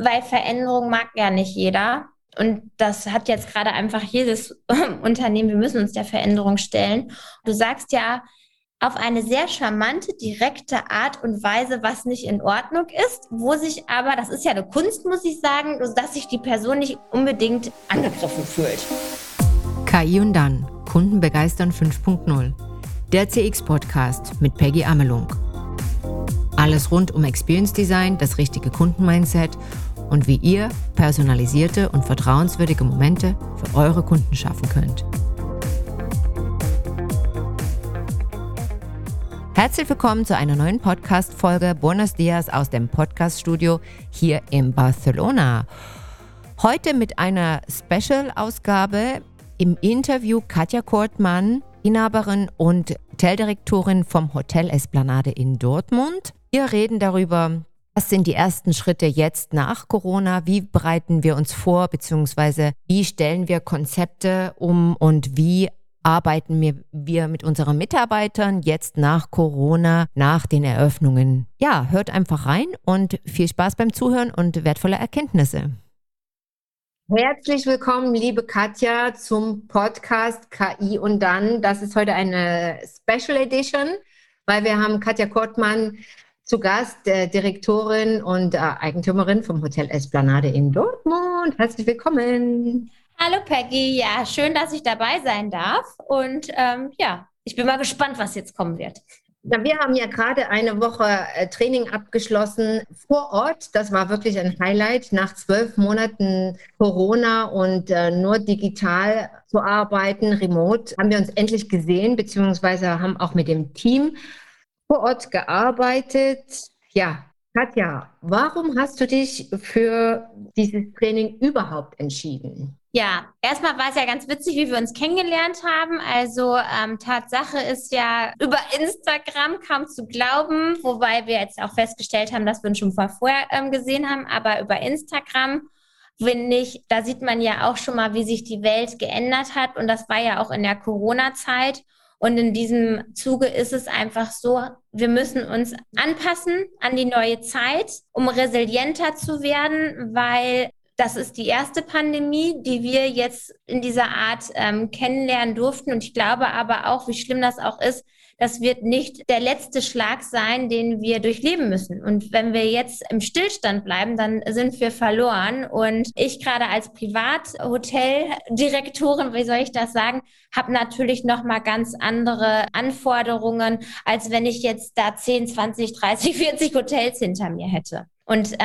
weil Veränderung mag ja nicht jeder. Und das hat jetzt gerade einfach jedes Unternehmen, wir müssen uns der Veränderung stellen. Du sagst ja auf eine sehr charmante, direkte Art und Weise, was nicht in Ordnung ist, wo sich aber, das ist ja eine Kunst, muss ich sagen, dass sich die Person nicht unbedingt angegriffen fühlt. KI und dann, Kunden begeistern 5.0. Der CX-Podcast mit Peggy Amelung. Alles rund um Experience Design, das richtige Kundenmindset und wie ihr personalisierte und vertrauenswürdige Momente für eure Kunden schaffen könnt. Herzlich willkommen zu einer neuen Podcast-Folge Buenos Dias aus dem Podcast-Studio hier in Barcelona. Heute mit einer Special-Ausgabe im Interview Katja Kortmann, Inhaberin und Hoteldirektorin vom Hotel Esplanade in Dortmund. Wir reden darüber, was sind die ersten Schritte jetzt nach Corona? Wie bereiten wir uns vor, beziehungsweise wie stellen wir Konzepte um und wie arbeiten wir mit unseren Mitarbeitern jetzt nach Corona, nach den Eröffnungen? Ja, hört einfach rein und viel Spaß beim Zuhören und wertvolle Erkenntnisse. Herzlich willkommen, liebe Katja, zum Podcast KI und dann. Das ist heute eine Special Edition, weil wir haben Katja Kortmann zu Gast, Direktorin und Eigentümerin vom Hotel Esplanade in Dortmund. Herzlich willkommen. Hallo Peggy, ja, schön, dass ich dabei sein darf und ich bin mal gespannt, was jetzt kommen wird. Na, wir haben ja gerade eine Woche Training abgeschlossen vor Ort. Das war wirklich ein Highlight, nach 12 Monaten Corona und nur digital zu arbeiten, remote. Haben wir uns endlich gesehen, beziehungsweise haben auch mit dem Team vor Ort gearbeitet. Ja, Katja, warum hast du dich für dieses Training überhaupt entschieden? Ja, erstmal war es ja ganz witzig, wie wir uns kennengelernt haben. Also Tatsache ist ja, über Instagram kaum zu glauben, wobei wir jetzt auch festgestellt haben, dass wir uns schon vorher gesehen haben, aber über Instagram, finde ich, da sieht man ja auch schon mal, wie sich die Welt geändert hat und das war ja auch in der Corona-Zeit. Und in diesem Zuge ist es einfach so, wir müssen uns anpassen an die neue Zeit, um resilienter zu werden, weil das ist die erste Pandemie, die wir jetzt in dieser Art kennenlernen durften. Und ich glaube aber auch, wie schlimm das auch ist, das wird nicht der letzte Schlag sein, den wir durchleben müssen. Und wenn wir jetzt im Stillstand bleiben, dann sind wir verloren. Und ich gerade als Privathoteldirektorin, wie soll ich das sagen, habe natürlich nochmal ganz andere Anforderungen, als wenn ich jetzt da 10, 20, 30, 40 Hotels hinter mir hätte. Und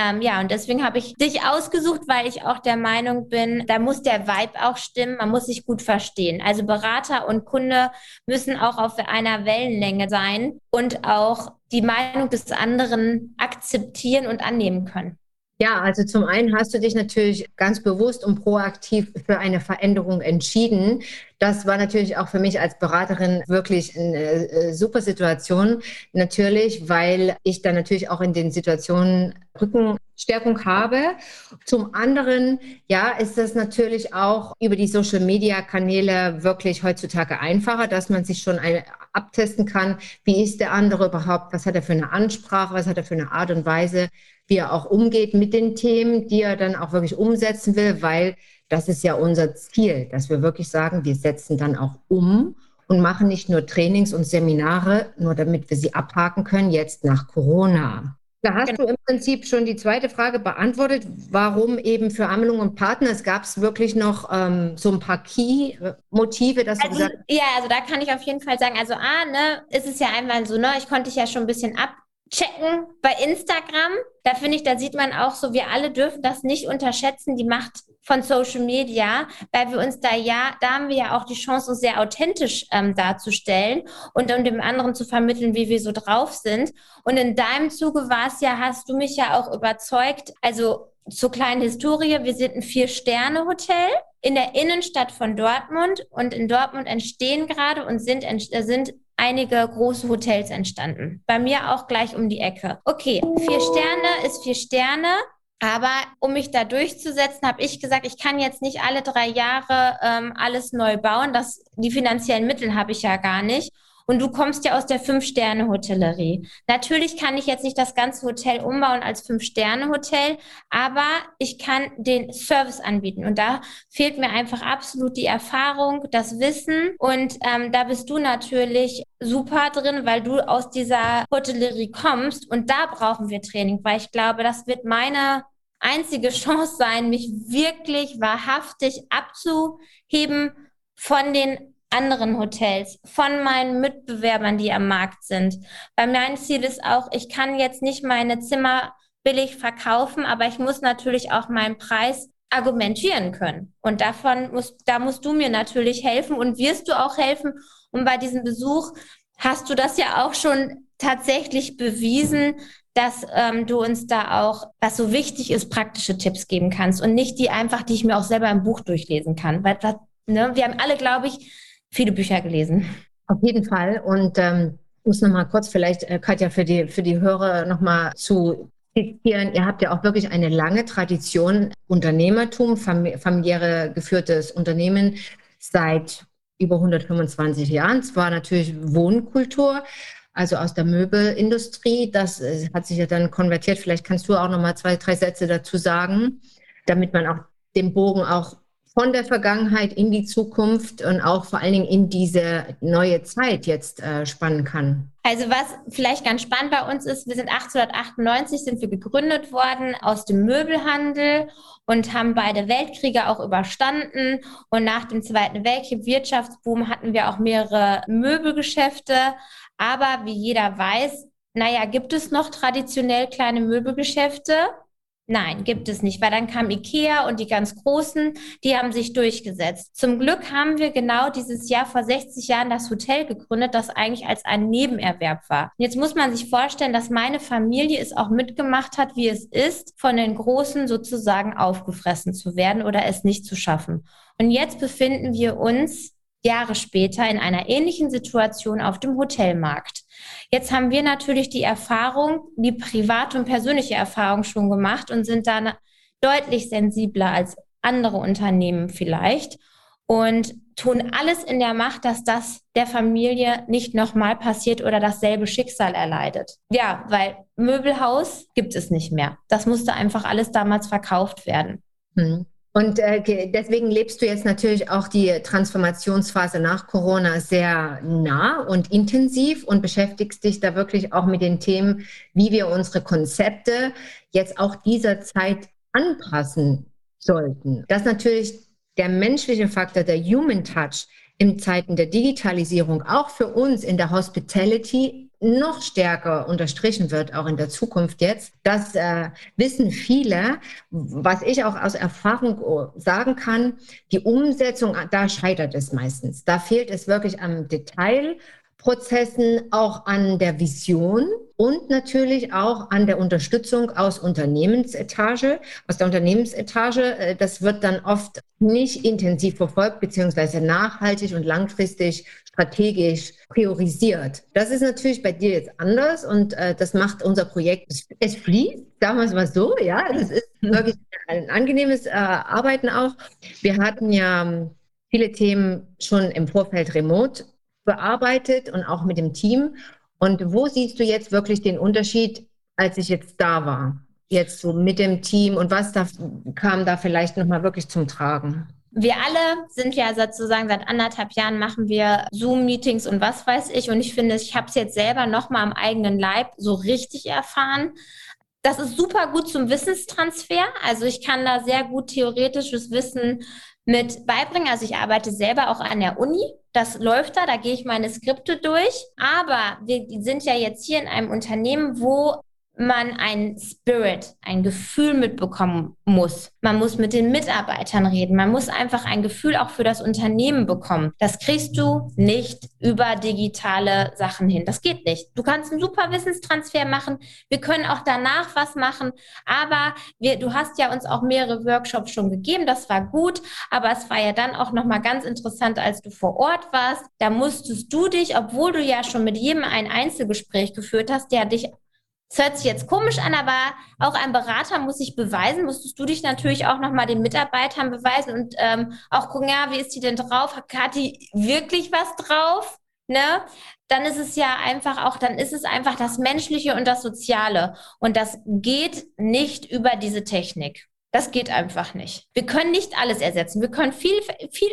und deswegen habe ich dich ausgesucht, weil ich auch der Meinung bin, da muss der Vibe auch stimmen, man muss sich gut verstehen. Also Berater und Kunde müssen auch auf einer Wellenlänge sein und auch die Meinung des anderen akzeptieren und annehmen können. Ja, also zum einen hast du dich natürlich ganz bewusst und proaktiv für eine Veränderung entschieden. Das war natürlich auch für mich als Beraterin wirklich eine super Situation. Natürlich, weil ich dann natürlich auch in den Situationen Rückenstärkung habe. Zum anderen, ja, ist das natürlich auch über die Social-Media-Kanäle wirklich heutzutage einfacher, dass man sich schon abtesten kann, wie ist der andere überhaupt, was hat er für eine Ansprache, was hat er für eine Art und Weise, wie er auch umgeht mit den Themen, die er dann auch wirklich umsetzen will, weil das ist ja unser Ziel, dass wir wirklich sagen, wir setzen dann auch um und machen nicht nur Trainings und Seminare, nur damit wir sie abhaken können, jetzt nach Corona. Da hast du im Prinzip schon die zweite Frage beantwortet, warum eben für Amelung und Partners gab es wirklich noch so ein paar Key-Motive, dass du gesagt hast. Ja, also da kann ich auf jeden Fall sagen, also ist es ja einmal so, ich konnte dich ja schon ein bisschen abchecken bei Instagram. Da finde ich, da sieht man auch so, wir alle dürfen das nicht unterschätzen, die Macht von Social Media, weil wir uns da haben wir ja auch die Chance, uns sehr authentisch darzustellen und dem anderen zu vermitteln, wie wir so drauf sind. Und in deinem Zuge hast du mich ja auch überzeugt, also zur kleinen Historie, wir sind ein 4-Sterne-Hotel in der Innenstadt von Dortmund und in Dortmund entstehen gerade und sind einige große Hotels entstanden. Bei mir auch gleich um die Ecke. Okay, 4 Sterne ist 4 Sterne, aber um mich da durchzusetzen, habe ich gesagt, ich kann jetzt nicht alle 3 Jahre alles neu bauen. Die finanziellen Mittel habe ich ja gar nicht. Und du kommst ja aus der 5-Sterne-Hotellerie. Natürlich kann ich jetzt nicht das ganze Hotel umbauen als 5-Sterne-Hotel, aber ich kann den Service anbieten. Und da fehlt mir einfach absolut die Erfahrung, das Wissen. Und da bist du natürlich super drin, weil du aus dieser Hotellerie kommst. Und da brauchen wir Training, weil ich glaube, das wird meine einzige Chance sein, mich wirklich wahrhaftig abzuheben von den anderen Hotels, von meinen Mitbewerbern, die am Markt sind. Weil mein Ziel ist auch, ich kann jetzt nicht meine Zimmer billig verkaufen, aber ich muss natürlich auch meinen Preis argumentieren können. Und da musst du mir natürlich helfen und wirst du auch helfen. Und bei diesem Besuch hast du das ja auch schon tatsächlich bewiesen, dass du uns da auch, was so wichtig ist, praktische Tipps geben kannst und nicht die einfach, die ich mir auch selber im Buch durchlesen kann. Weil wir haben alle, glaube ich, viele Bücher gelesen. Auf jeden Fall. Und ich muss nochmal kurz vielleicht, Katja, für die Hörer nochmal zu skizzieren. Ihr habt ja auch wirklich eine lange Tradition, Unternehmertum, familiäre geführtes Unternehmen seit über 125 Jahren. Es war natürlich Wohnkultur, also aus der Möbelindustrie. Das hat sich ja dann konvertiert. Vielleicht kannst du auch nochmal 2, 3 Sätze dazu sagen, damit man auch den Bogen auch von der Vergangenheit in die Zukunft und auch vor allen Dingen in diese neue Zeit jetzt spannen kann. Also was vielleicht ganz spannend bei uns ist, wir sind 1898 gegründet worden aus dem Möbelhandel und haben beide Weltkriege auch überstanden. Und nach dem Zweiten Weltkrieg, Wirtschaftsboom, hatten wir auch mehrere Möbelgeschäfte. Aber wie jeder weiß, gibt es noch traditionell kleine Möbelgeschäfte? Nein, gibt es nicht, weil dann kam IKEA und die ganz Großen, die haben sich durchgesetzt. Zum Glück haben wir genau dieses Jahr vor 60 Jahren das Hotel gegründet, das eigentlich als ein Nebenerwerb war. Und jetzt muss man sich vorstellen, dass meine Familie es auch mitgemacht hat, wie es ist, von den Großen sozusagen aufgefressen zu werden oder es nicht zu schaffen. Und jetzt befinden wir uns Jahre später in einer ähnlichen Situation auf dem Hotelmarkt. Jetzt haben wir natürlich die Erfahrung, die private und persönliche Erfahrung schon gemacht und sind da deutlich sensibler als andere Unternehmen vielleicht und tun alles in der Macht, dass das der Familie nicht nochmal passiert oder dasselbe Schicksal erleidet. Ja, weil Möbelhaus gibt es nicht mehr. Das musste einfach alles damals verkauft werden. Und deswegen lebst du jetzt natürlich auch die Transformationsphase nach Corona sehr nah und intensiv und beschäftigst dich da wirklich auch mit den Themen, wie wir unsere Konzepte jetzt auch dieser Zeit anpassen sollten. Dass natürlich der menschliche Faktor, der Human Touch, in Zeiten der Digitalisierung auch für uns in der Hospitality noch stärker unterstrichen wird, auch in der Zukunft jetzt. Das wissen viele. Was ich auch aus Erfahrung sagen kann, die Umsetzung, da scheitert es meistens. Da fehlt es wirklich am Detailprozessen, auch an der Vision und natürlich auch an der Unterstützung aus der Unternehmensetage. Das wird dann oft nicht intensiv verfolgt, beziehungsweise nachhaltig und langfristig strategisch priorisiert. Das ist natürlich bei dir jetzt anders und das macht unser Projekt, es fließt, sagen wir es mal so, ja, das ist wirklich ein angenehmes Arbeiten auch. Wir hatten ja viele Themen schon im Vorfeld remote bearbeitet und auch mit dem Team. Und wo siehst du jetzt wirklich den Unterschied, als ich jetzt da war, jetzt so mit dem Team und was kam da vielleicht nochmal wirklich zum Tragen? Wir alle sind ja sozusagen seit 1,5 Jahren machen wir Zoom-Meetings und was weiß ich. Und ich finde, ich habe es jetzt selber nochmal am eigenen Leib so richtig erfahren. Das ist super gut zum Wissenstransfer. Also ich kann da sehr gut theoretisches Wissen mit beibringen. Also ich arbeite selber auch an der Uni. Das läuft da gehe ich meine Skripte durch. Aber wir sind ja jetzt hier in einem Unternehmen, wo man einen Spirit, ein Gefühl mitbekommen muss. Man muss mit den Mitarbeitern reden. Man muss einfach ein Gefühl auch für das Unternehmen bekommen. Das kriegst du nicht über digitale Sachen hin. Das geht nicht. Du kannst einen super Wissenstransfer machen. Wir können auch danach was machen. Aber du hast ja uns auch mehrere Workshops schon gegeben. Das war gut. Aber es war ja dann auch nochmal ganz interessant, als du vor Ort warst. Da musstest du dich, obwohl du ja schon mit jedem ein Einzelgespräch geführt hast, der dich. Das hört sich jetzt komisch an, aber auch ein Berater muss sich beweisen, musstest du dich natürlich auch nochmal den Mitarbeitern beweisen und auch gucken, ja, wie ist die denn drauf? Hat die wirklich was drauf? ne? Dann ist es ja einfach auch, dann ist es einfach das Menschliche und das Soziale. Und das geht nicht über diese Technik. Das geht einfach nicht. Wir können nicht alles ersetzen. Wir können viel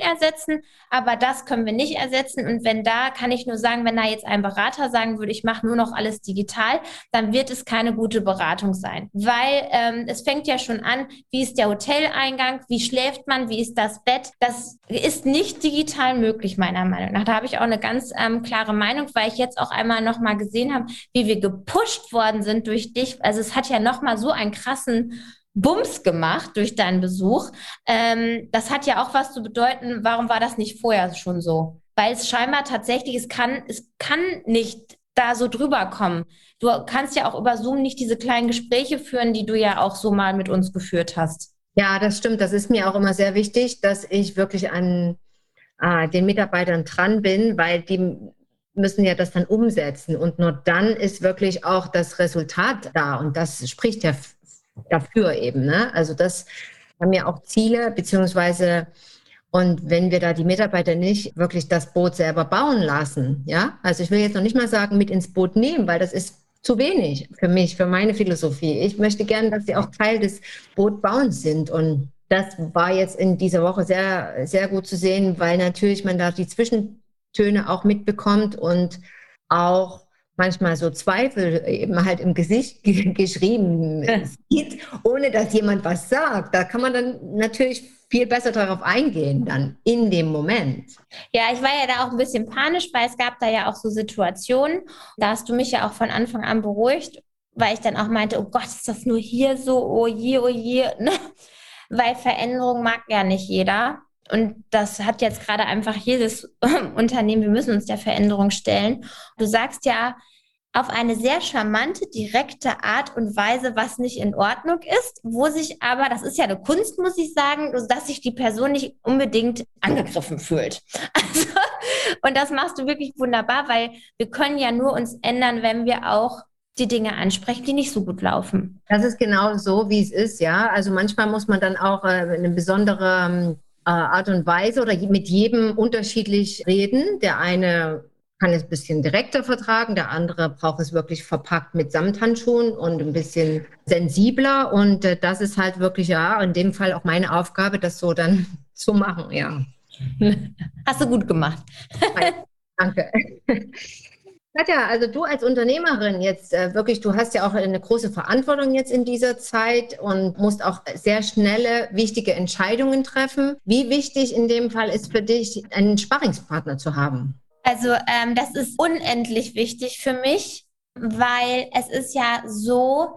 ersetzen, aber das können wir nicht ersetzen. Und wenn da, kann ich nur sagen, wenn da jetzt ein Berater sagen würde, ich mache nur noch alles digital, dann wird es keine gute Beratung sein. Weil es fängt ja schon an, wie ist der Hoteleingang, wie schläft man, wie ist das Bett. Das ist nicht digital möglich, meiner Meinung nach. Da habe ich auch eine ganz klare Meinung, weil ich jetzt auch einmal nochmal gesehen habe, wie wir gepusht worden sind durch dich. Also es hat ja nochmal so einen krassen Bums gemacht durch deinen Besuch. Das hat ja auch was zu bedeuten, warum war das nicht vorher schon so? Weil es scheinbar tatsächlich, es kann nicht da so drüber kommen. Du kannst ja auch über Zoom nicht diese kleinen Gespräche führen, die du ja auch so mal mit uns geführt hast. Ja, das stimmt. Das ist mir auch immer sehr wichtig, dass ich wirklich an den Mitarbeitern dran bin, weil die müssen ja das dann umsetzen. Und nur dann ist wirklich auch das Resultat da. Und das spricht ja dafür eben, ne? Also das haben ja auch Ziele, beziehungsweise, und wenn wir da die Mitarbeiter nicht wirklich das Boot selber bauen lassen, ja, also ich will jetzt noch nicht mal sagen, mit ins Boot nehmen, weil das ist zu wenig für mich, für meine Philosophie. Ich möchte gerne, dass sie auch Teil des Bootbauens sind, und das war jetzt in dieser Woche sehr, sehr gut zu sehen, weil natürlich man da die Zwischentöne auch mitbekommt und auch manchmal so Zweifel eben halt im Gesicht geschrieben sieht, ohne dass jemand was sagt. Da kann man dann natürlich viel besser darauf eingehen dann in dem Moment. Ja, ich war ja da auch ein bisschen panisch, weil es gab da ja auch so Situationen. Da hast du mich ja auch von Anfang an beruhigt, weil ich dann auch meinte, oh Gott, ist das nur hier so, oh je, ne? Weil Veränderung mag ja nicht jeder. Und das hat jetzt gerade einfach jedes Unternehmen, wir müssen uns der Veränderung stellen. Du sagst ja auf eine sehr charmante, direkte Art und Weise, was nicht in Ordnung ist, wo sich aber, das ist ja eine Kunst, muss ich sagen, dass sich die Person nicht unbedingt angegriffen fühlt. Also, und das machst du wirklich wunderbar, weil wir können ja nur uns ändern, wenn wir auch die Dinge ansprechen, die nicht so gut laufen. Das ist genau so, wie es ist, ja. Also manchmal muss man dann auch eine besondere Art und Weise oder mit jedem unterschiedlich reden. Der eine kann es ein bisschen direkter vertragen, der andere braucht es wirklich verpackt mit Samthandschuhen und ein bisschen sensibler. Und das ist halt wirklich, ja, in dem Fall auch meine Aufgabe, das so dann zu machen, ja. Hast du gut gemacht. Danke. Katja, also du als Unternehmerin jetzt wirklich, du hast ja auch eine große Verantwortung jetzt in dieser Zeit und musst auch sehr schnelle, wichtige Entscheidungen treffen. Wie wichtig in dem Fall ist für dich, einen Sparringspartner zu haben? Also das ist unendlich wichtig für mich, weil es ist ja so,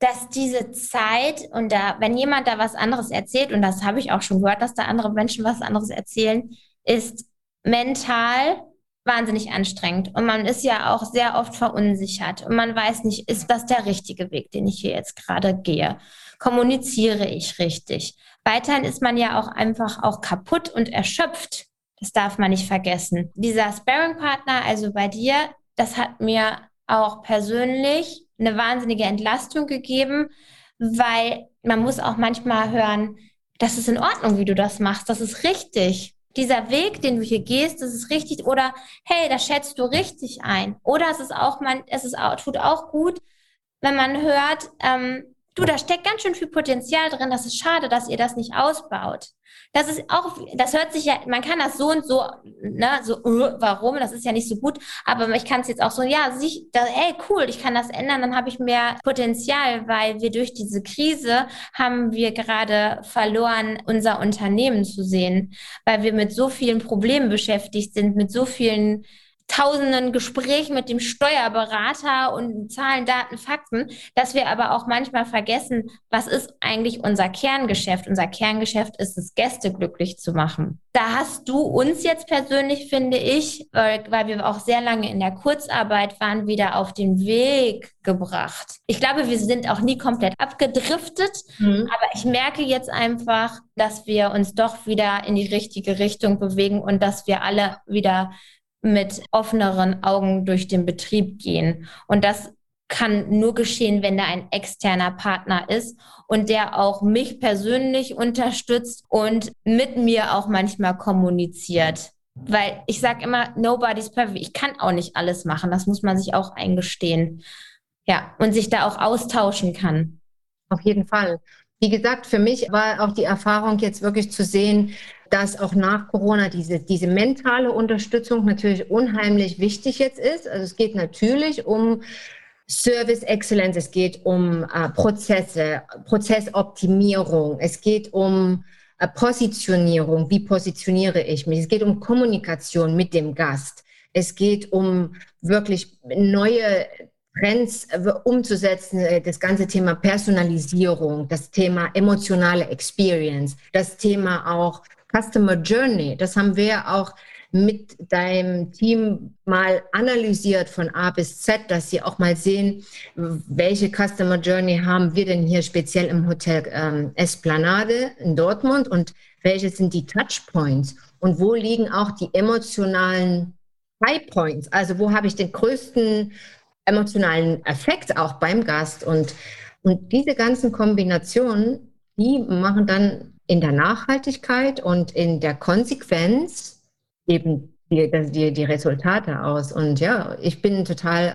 dass diese Zeit, und da, wenn jemand da was anderes erzählt, und das habe ich auch schon gehört, dass da andere Menschen was anderes erzählen, ist mental wahnsinnig anstrengend, und man ist ja auch sehr oft verunsichert und man weiß nicht, ist das der richtige Weg, den ich hier jetzt gerade gehe? Kommuniziere ich richtig? Weiterhin ist man ja auch einfach auch kaputt und erschöpft. Das darf man nicht vergessen. Dieser Sparring-Partner, also bei dir, das hat mir auch persönlich eine wahnsinnige Entlastung gegeben, weil man muss auch manchmal hören, das ist in Ordnung, wie du das machst, das ist richtig. Dieser Weg, den du hier gehst, das ist richtig, oder hey, das schätzt du richtig ein. Oder es ist auch, tut auch gut, wenn man hört, du, da steckt ganz schön viel Potenzial drin, das ist schade, dass ihr das nicht ausbaut. Das ist auch, das hört sich ja, man kann das so und so, ne, so, warum, das ist ja nicht so gut, aber ich kann es jetzt auch so, ja, hey, cool, ich kann das ändern, dann habe ich mehr Potenzial, weil wir durch diese Krise haben wir gerade verloren, unser Unternehmen zu sehen, weil wir mit so vielen Problemen beschäftigt sind, mit so vielen tausenden Gesprächen mit dem Steuerberater und Zahlen, Daten, Fakten, dass wir aber auch manchmal vergessen, was ist eigentlich unser Kerngeschäft? Unser Kerngeschäft ist es, Gäste glücklich zu machen. Da hast du uns jetzt persönlich, finde ich, weil wir auch sehr lange in der Kurzarbeit waren, wieder auf den Weg gebracht. Ich glaube, wir sind auch nie komplett abgedriftet, aber ich merke jetzt einfach, dass wir uns doch wieder in die richtige Richtung bewegen und dass wir alle wieder mit offeneren Augen durch den Betrieb gehen. Und das kann nur geschehen, wenn da ein externer Partner ist und der auch mich persönlich unterstützt und mit mir auch manchmal kommuniziert. Weil ich sage immer, nobody's perfect. Ich kann auch nicht alles machen. Das muss man sich auch eingestehen. Ja, und sich da auch austauschen kann. Auf jeden Fall. Wie gesagt, für mich war auch die Erfahrung jetzt wirklich zu sehen, dass auch nach Corona diese mentale Unterstützung natürlich unheimlich wichtig jetzt ist. Also es geht natürlich um Service Excellence, es geht um Prozesse, Prozessoptimierung, es geht um Positionierung, wie positioniere ich mich, es geht um Kommunikation mit dem Gast, es geht um wirklich neue Trends umzusetzen, das ganze Thema Personalisierung, das Thema emotionale Experience, das Thema auch Customer Journey, das haben wir auch mit deinem Team mal analysiert von A bis Z, dass sie auch mal sehen, welche Customer Journey haben wir denn hier speziell im Hotel Esplanade in Dortmund und welche sind die Touchpoints und wo liegen auch die emotionalen Highpoints, also wo habe ich den größten emotionalen Effekt auch beim Gast und diese ganzen Kombinationen, die machen dann in der Nachhaltigkeit und in der Konsequenz eben die Resultate aus. Und ja, ich bin total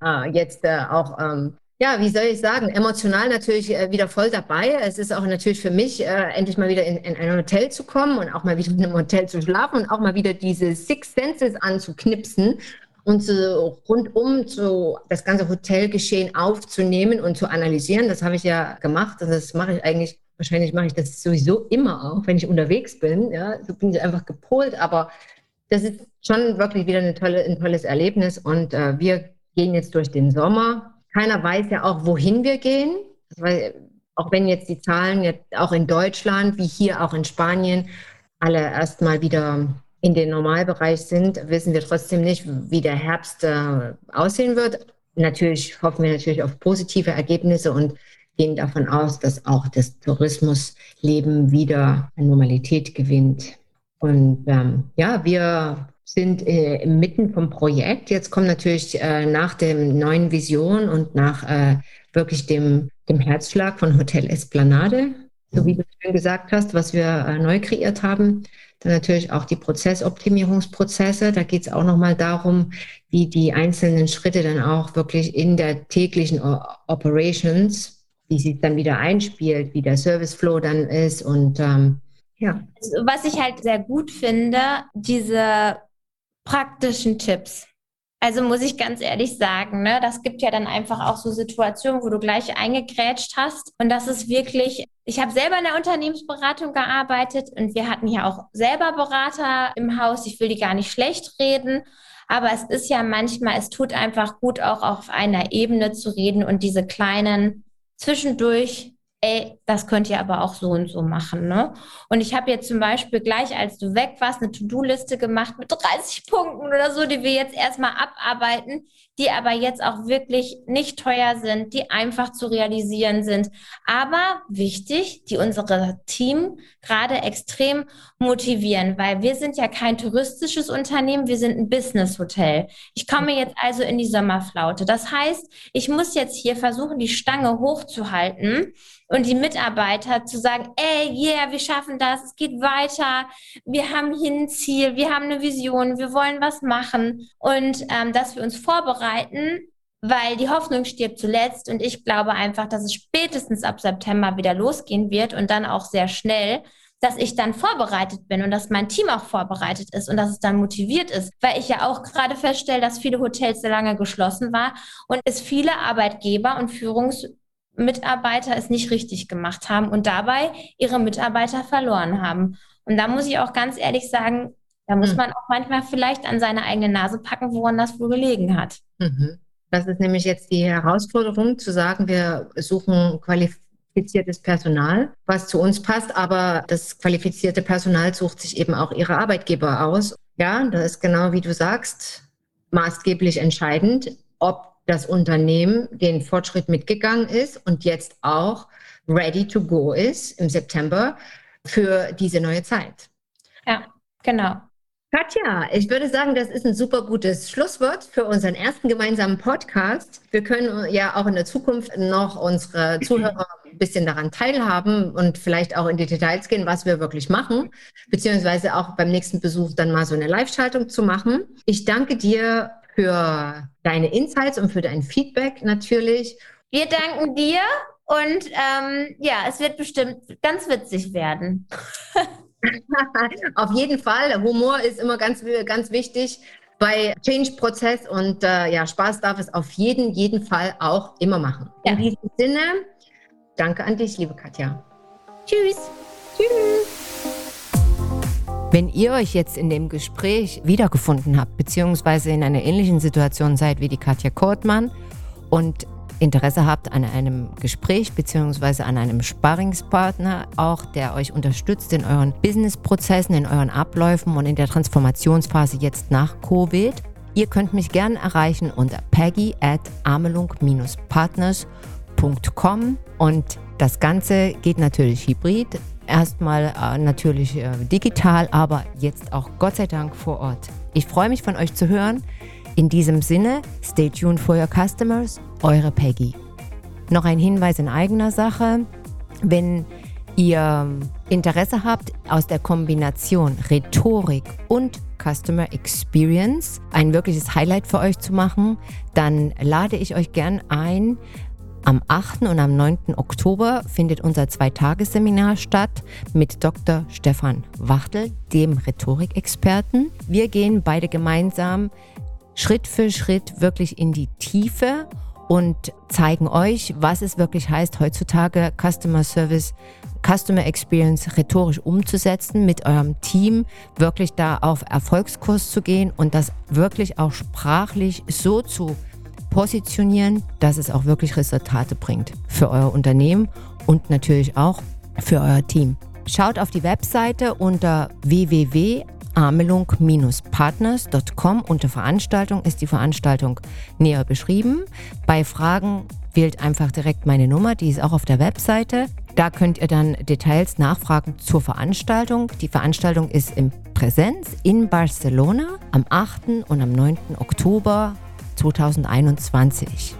emotional natürlich wieder voll dabei. Es ist auch natürlich für mich, endlich mal wieder in ein Hotel zu kommen und auch mal wieder in einem Hotel zu schlafen und auch mal wieder diese Six Senses anzuknipsen und so rundum so das ganze Hotelgeschehen aufzunehmen und zu analysieren. Das habe ich ja gemacht und das mache ich eigentlich. Wahrscheinlich mache ich das sowieso immer auch, wenn ich unterwegs bin. Ja, so bin ich einfach gepolt, aber das ist schon wirklich wieder ein tolles Erlebnis. Und wir gehen jetzt durch den Sommer. Keiner weiß ja auch, wohin wir gehen. Also, auch wenn jetzt die Zahlen jetzt auch in Deutschland, wie hier auch in Spanien, alle erstmal wieder in den Normalbereich sind, wissen wir trotzdem nicht, wie der Herbst aussehen wird. Natürlich hoffen wir natürlich auf positive Ergebnisse und gehen davon aus, dass auch das Tourismusleben wieder an Normalität gewinnt. Und wir sind inmitten vom Projekt. Jetzt kommt natürlich nach dem neuen Vision und nach wirklich dem Herzschlag von Hotel Esplanade, so wie du schon gesagt hast, was wir neu kreiert haben. Dann natürlich auch die Prozessoptimierungsprozesse. Da geht es auch nochmal darum, wie die einzelnen Schritte dann auch wirklich in der täglichen Operations, wie sich dann wieder einspielt, wie der Serviceflow dann ist und ja. Also, was ich halt sehr gut finde, diese praktischen Tipps. Also muss ich ganz ehrlich sagen, ne, das gibt ja dann einfach auch so Situationen, wo du gleich eingegrätscht hast und das ist wirklich, ich habe selber in der Unternehmensberatung gearbeitet und wir hatten ja auch selber Berater im Haus, ich will die gar nicht schlecht reden, aber es ist ja manchmal, es tut einfach gut auch auf einer Ebene zu reden und diese kleinen zwischendurch, das könnt ihr aber auch so und so machen, ne? Und ich habe jetzt zum Beispiel gleich, als du weg warst, eine To-Do-Liste gemacht mit 30 Punkten oder so, die wir jetzt erstmal abarbeiten, die aber jetzt auch wirklich nicht teuer sind, die einfach zu realisieren sind. Aber wichtig, die unsere Team gerade extrem motivieren, weil wir sind ja kein touristisches Unternehmen, wir sind ein Business-Hotel. Ich komme jetzt also in die Sommerflaute. Das heißt, ich muss jetzt hier versuchen, die Stange hochzuhalten und die Mitarbeiter zu sagen, wir schaffen das, es geht weiter, wir haben hier ein Ziel, wir haben eine Vision, wir wollen was machen und dass wir uns vorbereiten, weil die Hoffnung stirbt zuletzt und ich glaube einfach, dass es spätestens ab September wieder losgehen wird und dann auch sehr schnell, dass ich dann vorbereitet bin und dass mein Team auch vorbereitet ist und dass es dann motiviert ist, weil ich ja auch gerade feststelle, dass viele Hotels sehr lange geschlossen waren und es viele Arbeitgeber und Mitarbeiter es nicht richtig gemacht haben und dabei ihre Mitarbeiter verloren haben. Und da muss ich auch ganz ehrlich sagen, da muss man auch manchmal vielleicht an seine eigene Nase packen, woran das wohl gelegen hat. Das ist nämlich jetzt die Herausforderung, zu sagen, wir suchen qualifiziertes Personal, was zu uns passt, aber das qualifizierte Personal sucht sich eben auch ihre Arbeitgeber aus. Ja, das ist genau wie du sagst, maßgeblich entscheidend, ob das Unternehmen den Fortschritt mitgegangen ist und jetzt auch ready to go ist im September für diese neue Zeit. Ja, genau. Katja, ich würde sagen, das ist ein super gutes Schlusswort für unseren ersten gemeinsamen Podcast. Wir können ja auch in der Zukunft noch unsere Zuhörer ein bisschen daran teilhaben und vielleicht auch in die Details gehen, was wir wirklich machen, beziehungsweise auch beim nächsten Besuch dann mal so eine Live-Schaltung zu machen. Ich danke dir für deine Insights und für dein Feedback natürlich. Wir danken dir und es wird bestimmt ganz witzig werden. Auf jeden Fall. Humor ist immer ganz, ganz wichtig bei Change-Prozess und Spaß darf es auf jeden Fall auch immer machen. Ja. In diesem Sinne, danke an dich, liebe Katja. Tschüss. Tschüss. Wenn ihr euch jetzt in dem Gespräch wiedergefunden habt, beziehungsweise in einer ähnlichen Situation seid wie die Katja Kortmann und Interesse habt an einem Gespräch beziehungsweise an einem Sparringspartner auch, der euch unterstützt in euren Businessprozessen, in euren Abläufen und in der Transformationsphase jetzt nach Covid. Ihr könnt mich gerne erreichen unter peggy@amelung-partners.com und das Ganze geht natürlich hybrid. Erstmal natürlich digital, aber jetzt auch Gott sei Dank vor Ort. Ich freue mich, von euch zu hören. In diesem Sinne, stay tuned for your customers, eure Peggy. Noch ein Hinweis in eigener Sache. Wenn ihr Interesse habt, aus der Kombination Rhetorik und Customer Experience ein wirkliches Highlight für euch zu machen, dann lade ich euch gern ein. Am 8. und am 9. Oktober findet unser 2-Tage-Seminar statt mit Dr. Stefan Wachtel, dem Rhetorikexperten. Wir gehen beide gemeinsam Schritt für Schritt wirklich in die Tiefe und zeigen euch, was es wirklich heißt, heutzutage Customer Service, Customer Experience rhetorisch umzusetzen, mit eurem Team wirklich da auf Erfolgskurs zu gehen und das wirklich auch sprachlich so zu positionieren, dass es auch wirklich Resultate bringt für euer Unternehmen und natürlich auch für euer Team. Schaut auf die Webseite unter www.amelung-partners.com. Unter Veranstaltung ist die Veranstaltung näher beschrieben. Bei Fragen wählt einfach direkt meine Nummer, die ist auch auf der Webseite. Da könnt ihr dann Details nachfragen zur Veranstaltung. Die Veranstaltung ist in Präsenz in Barcelona am 8. und am 9. Oktober 2021.